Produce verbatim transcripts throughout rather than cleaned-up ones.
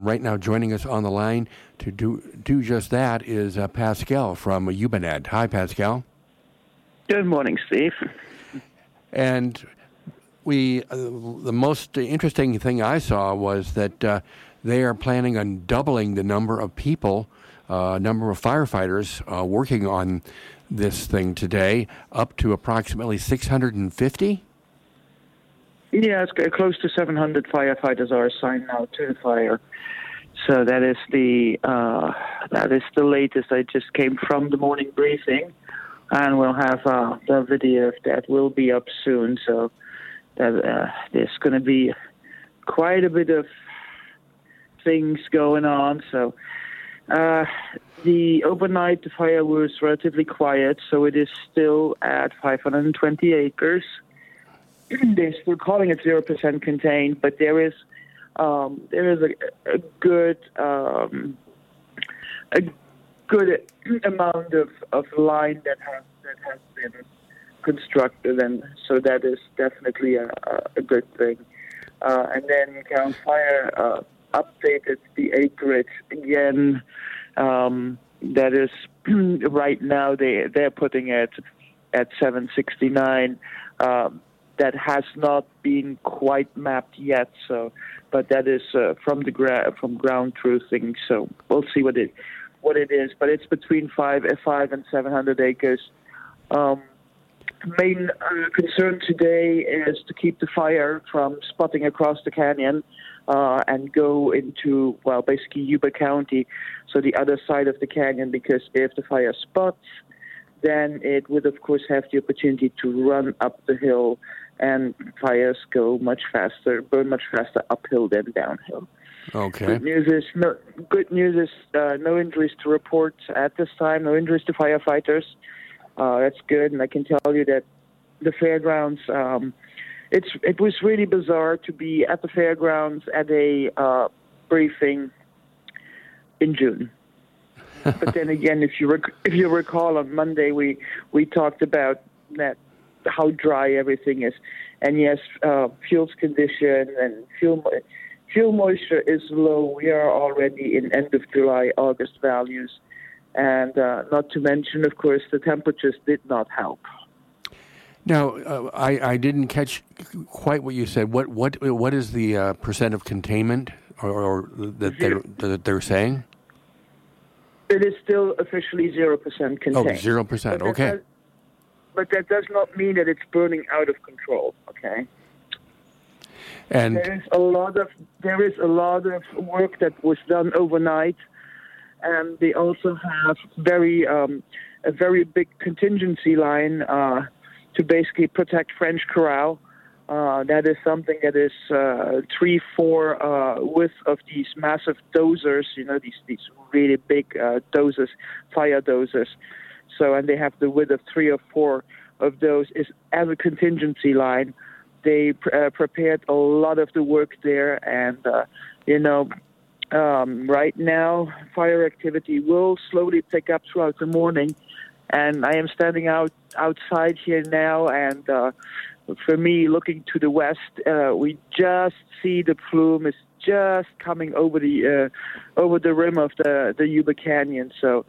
Right now joining us on the line to do do just that is uh, Pascal from UBENAD. Hi, Pascal. Good morning, Steve. And we uh, the most interesting thing I saw was that uh, they are planning on doubling the number of people, uh, number of firefighters uh, working on this thing today, up to approximately six hundred fifty? Yeah, it's close to seven hundred firefighters are assigned now to the fire. So that is the uh, that is the latest. I just came from the morning briefing, and we'll have uh, the video that will be up soon. So that, uh, there's going to be quite a bit of things going on. So uh, the overnight the fire was relatively quiet, so it is still at five hundred twenty acres. They're still calling it zero percent contained, but there is um, there is a, a good um, a good amount of, of line that has that has been constructed, and so that is definitely a, a good thing. Uh, and then Camp Fire uh, updated the acreage again. Um, that is right now they they're putting it at seven sixty-nine. Um, That has not been quite mapped yet, so, but that is uh, from the gra- from ground truthing. So we'll see what it what it is, but it's between five five and seven hundred acres. Um, main uh, concern today is to keep the fire from spotting across the canyon uh, and go into well, basically Yuba County, so the other side of the canyon, because if the fire spots, then it would, of course, have the opportunity to run up the hill, and fires go much faster, burn much faster uphill than downhill. Okay. Good news is no, good news is uh, no injuries to report at this time, no injuries to firefighters. Uh, that's good, and I can tell you that the fairgrounds, um, it's it was really bizarre to be at the fairgrounds at a uh, briefing in June. But then again, if you rec- if you recall, on Monday we we talked about that how dry everything is, and yes, uh, fuel's condition and fuel mo- fuel moisture is low. We are already in end of July, August values, and uh, not to mention, of course, the temperatures did not help. Now, uh, I I didn't catch quite what you said. What what what is the uh, percent of containment or, or that they're that they're saying? It is still officially zero percent contained. Oh, zero percent, okay. Does, but that does not mean that it's burning out of control, okay? And there is a lot of there is a lot of work that was done overnight, and they also have very um, a very big contingency line uh, to basically protect French Corral. Uh, that is something that is uh, three, four uh, width of these massive dozers, you know, these these really big uh, dozers, fire dozers. So, and they have the width of three or four of those is as a contingency line. They pr- uh, prepared a lot of the work there, and, uh, you know, um, right now fire activity will slowly pick up throughout the morning. And I am standing out outside here now, and uh, for me, looking to the west, uh, we just see the plume is just coming over the uh, over the rim of the, the Yuba Canyon. So,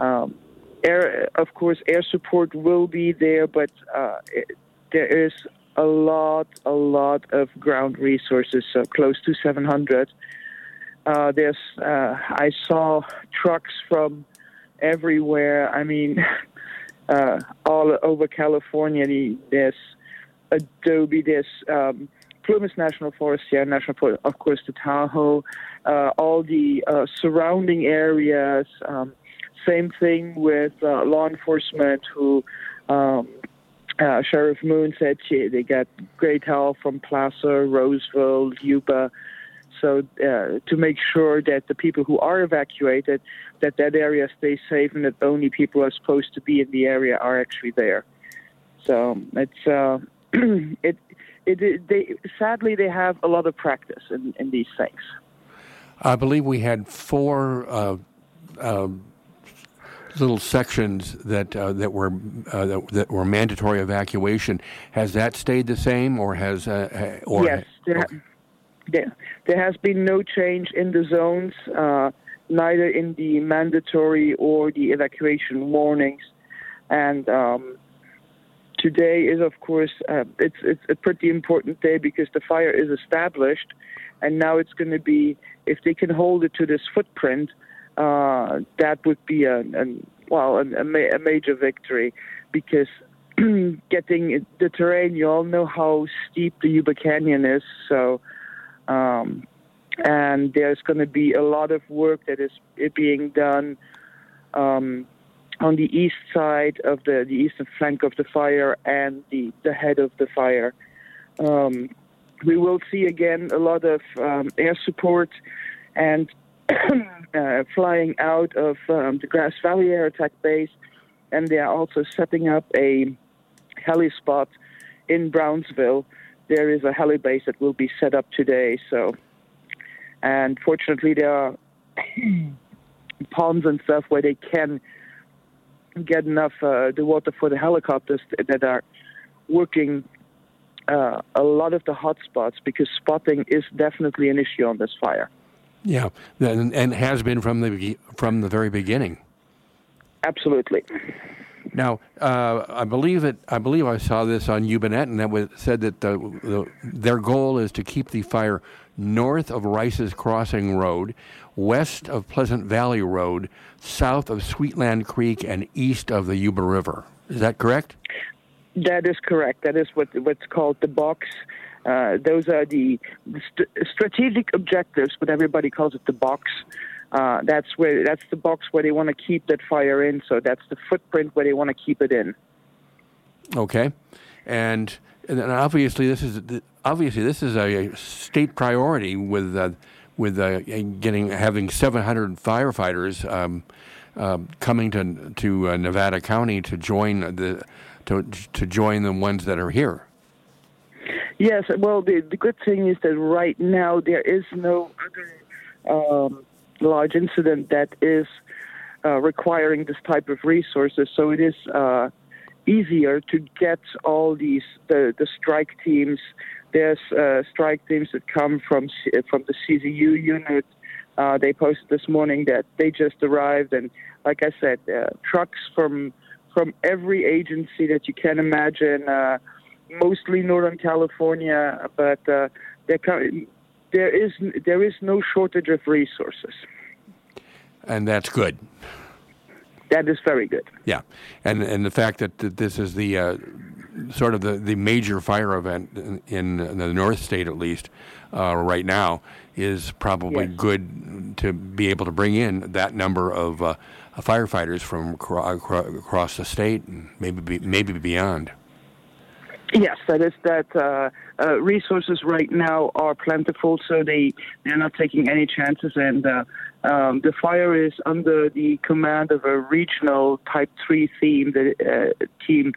um, air, of course, air support will be there, but uh, it, there is a lot, a lot of ground resources, so close to seven hundred. Uh, there's, uh, I saw trucks from everywhere. I mean, uh, all over California, there's Adobe, there's um, Plumas National Forest, Sierra National Forest, of course, the Tahoe, uh, all the uh, surrounding areas. Um, same thing with uh, law enforcement, who um, uh, Sheriff Moon said she, they got great help from Placer, Roseville, Yuba. So uh, to make sure that the people who are evacuated, that that area stays safe, and that only people who are supposed to be in the area are actually there. So it's uh, it, it it they sadly they have a lot of practice in, in these things. I believe we had four uh, uh, little sections that uh, that were uh, that, that were mandatory evacuation. Has that stayed the same, or has uh, or yes. There ha- There, there has been no change in the zones, uh, neither in the mandatory or the evacuation warnings. And um, today is, of course, uh, it's it's a pretty important day because the fire is established, and now it's going to be, if they can hold it to this footprint, uh, that would be a, a well a, a, ma- a major victory, because getting the terrain, you all know how steep the Yuba Canyon is, so um, and there's going to be a lot of work that is being done um, on the east side of the, the eastern flank of the fire and the, the head of the fire. Um, we will see again a lot of um, air support and uh, flying out of um, the Grass Valley Air Attack Base, and they are also setting up a heli spot in Brownsville. There is a heli base that will be set up today. So, and fortunately, there are ponds and stuff where they can get enough uh, the water for the helicopters that are working uh, a lot of the hot spots, because spotting is definitely an issue on this fire. Yeah, and, and has been from the from the very beginning. Absolutely. Now, uh, I believe it. I believe I saw this on UBENAD, and that was said that the, the, their goal is to keep the fire north of Rice's Crossing Road, west of Pleasant Valley Road, south of Sweetland Creek, and east of the Yuba River. Is that correct? That is correct. That is what what's called the box. Uh, those are the st- strategic objectives, but everybody calls it the box. Uh, that's where that's the box where they want to keep that fire in. So that's the footprint where they want to keep it in. Okay, and, and obviously this is obviously this is a state priority with uh, with uh, getting having seven hundred firefighters um, uh, coming to to uh, Nevada County to join the to to join the ones that are here. Yes, well, the the good thing is that right now there is no other. Um, large incident that is uh, requiring this type of resources, so it is uh, easier to get all these the, the strike teams. There's uh, strike teams that come from from the C Z U unit. Uh, they posted this morning that they just arrived, and like I said, uh, trucks from from every agency that you can imagine, uh, mostly Northern California, but uh, they're coming. There is there is no shortage of resources, and that's good. That is very good. Yeah, and and the fact that, that this is the uh, sort of the, the major fire event in, in the North State, at least uh, right now, is probably yes. good to be able to bring in that number of uh, firefighters from cro- cro- across the state and maybe maybe beyond. Yes, that is that uh, uh, resources right now are plentiful, so they, they're not taking any chances. And uh, um, the fire is under the command of a regional Type three theme, the, uh, team,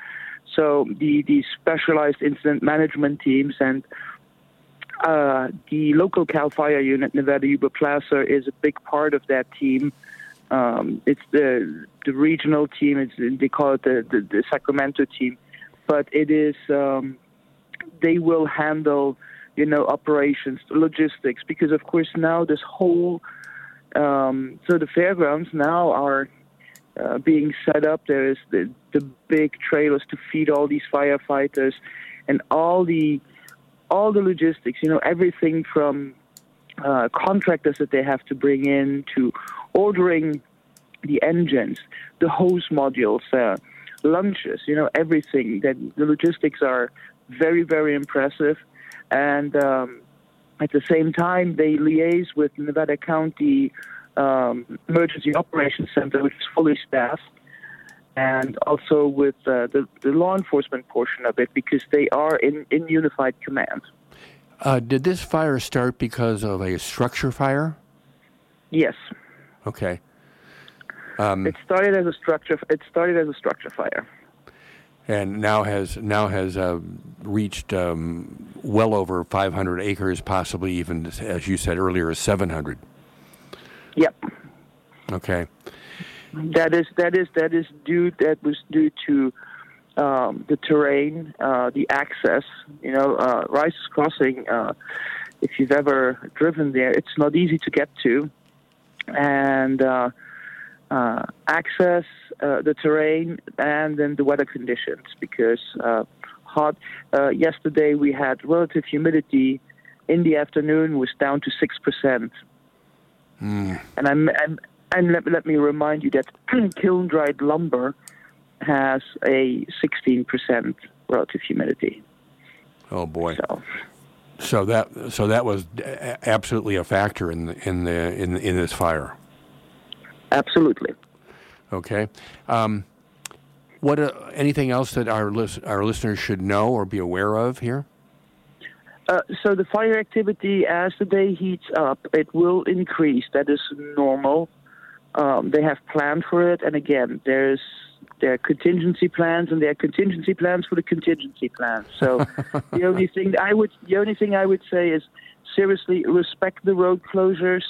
so the, the specialized incident management teams. And uh, the local CAL FIRE unit, Nevada Yuba-Placer, is a big part of that team. Um, it's the the regional team. It's, they call it the, the, the Sacramento team. But it is, um, they will handle, you know, operations, logistics, because of course now this whole, um, so the fairgrounds now are uh, being set up. There is the, the big trailers to feed all these firefighters and all the, all the logistics, you know, everything from uh, contractors that they have to bring in to ordering the engines, the hose modules, uh, lunches, you know, everything. That the logistics are very, very impressive. And um, at the same time, they liaise with Nevada County um, Emergency Operations Center, which is fully staffed, and also with uh, the, the law enforcement portion of it, because they are in, in unified command. Uh, did this fire start because of a structure fire? Yes. Okay. Um, it started as a structure. It started as a structure fire, and now has now has uh, reached um, well over five hundred acres, possibly even, as you said earlier, seven hundred. Yep. Okay. That is that is that is due that was due to um, the terrain, uh, the access. You know, uh, Rice's Crossing uh, if you've ever driven there, it's not easy to get to. And uh, uh, access uh, the terrain and then the weather conditions, because uh, hot. Uh, yesterday we had relative humidity in the afternoon was down to six percent. Mm. And I'm, I'm, and let, let me remind you that kiln-dried lumber has a sixteen percent relative humidity. Oh boy! So, so that so that was absolutely a factor in the, in the in in this fire. Absolutely. Okay. Um, what uh, anything else that our list, our listeners should know or be aware of here? Uh, so the fire activity, as the day heats up, it will increase. That is normal. Um, they have planned for it, and again, there's there are contingency plans, and there are contingency plans for the contingency plans. So the only thing I would the only thing I would say is seriously respect the road closures.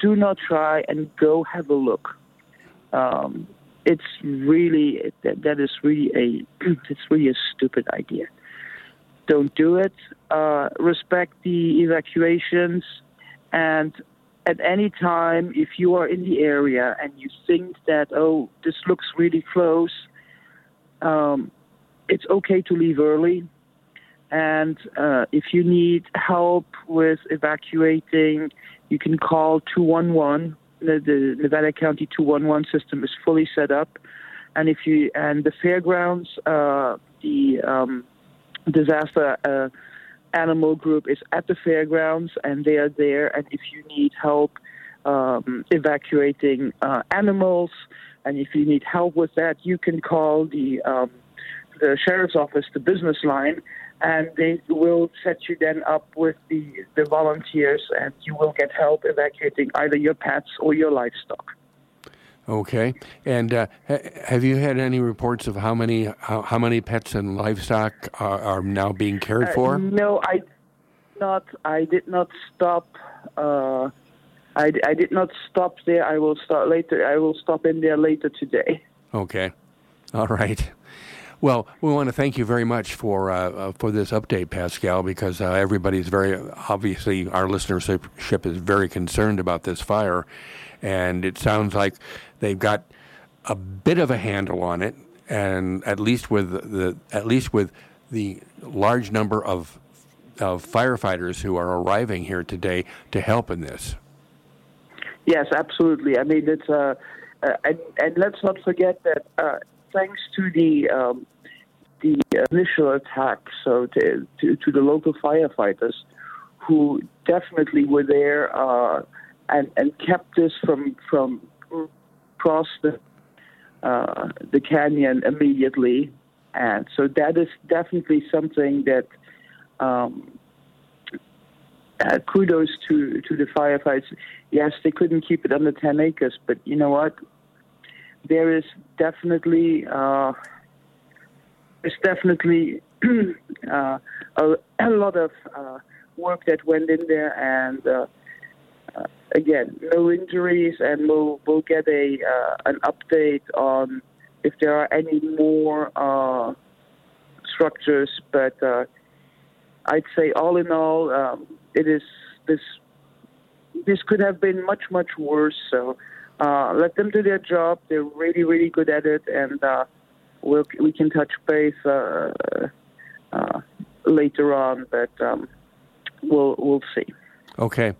Do not try and go have a look. Um, it's really that, that is really a it's really a stupid idea. Don't do it. Uh, respect the evacuations. And at any time, if you are in the area and you think that, oh, this looks really close, um, it's okay to leave early. And uh, if you need help with evacuating, you can call two one one. The, the Nevada County two one one system is fully set up. And if you and the fairgrounds, uh, the um, disaster uh, animal group is at the fairgrounds, and they are there. And if you need help um, evacuating uh, animals, and if you need help with that, you can call the um, the sheriff's office, the business line, and they will set you then up with the, the volunteers, and you will get help evacuating either your pets or your livestock. Okay, and uh, ha- have you had any reports of how many how, how many pets and livestock are, are now being cared for? Uh, no, I not. I did not stop. Uh, I, I did not stop there. I will start later. I will stop in there later today. Okay, all right. Well, we want to thank you very much for uh, for this update, Pascal, because uh, everybody's very obviously our listenership is very concerned about this fire. And it sounds like they've got a bit of a handle on it, and at least with the at least with the large number of of firefighters who are arriving here today to help in this. Yes, absolutely. I mean, it's uh, uh, and, and let's not forget that uh, thanks to the um, the initial attack, so to, to to the local firefighters who definitely were there. Uh, And, and kept us from from across the uh, the canyon immediately, and so that is definitely something that um, uh, kudos to to the firefighters. Yes, they couldn't keep it under ten acres, but you know what? There is definitely uh, there's definitely uh, a, a lot of uh, work that went in there, and. Uh, Uh, again, no injuries, and we'll, we'll get a uh, an update on if there are any more uh, structures. But uh, I'd say, all in all, um, it is this this could have been much much worse. So uh, let them do their job. They're really really good at it, and uh, we'll, we can touch base uh, uh, later on. But um, we'll we'll see. Okay.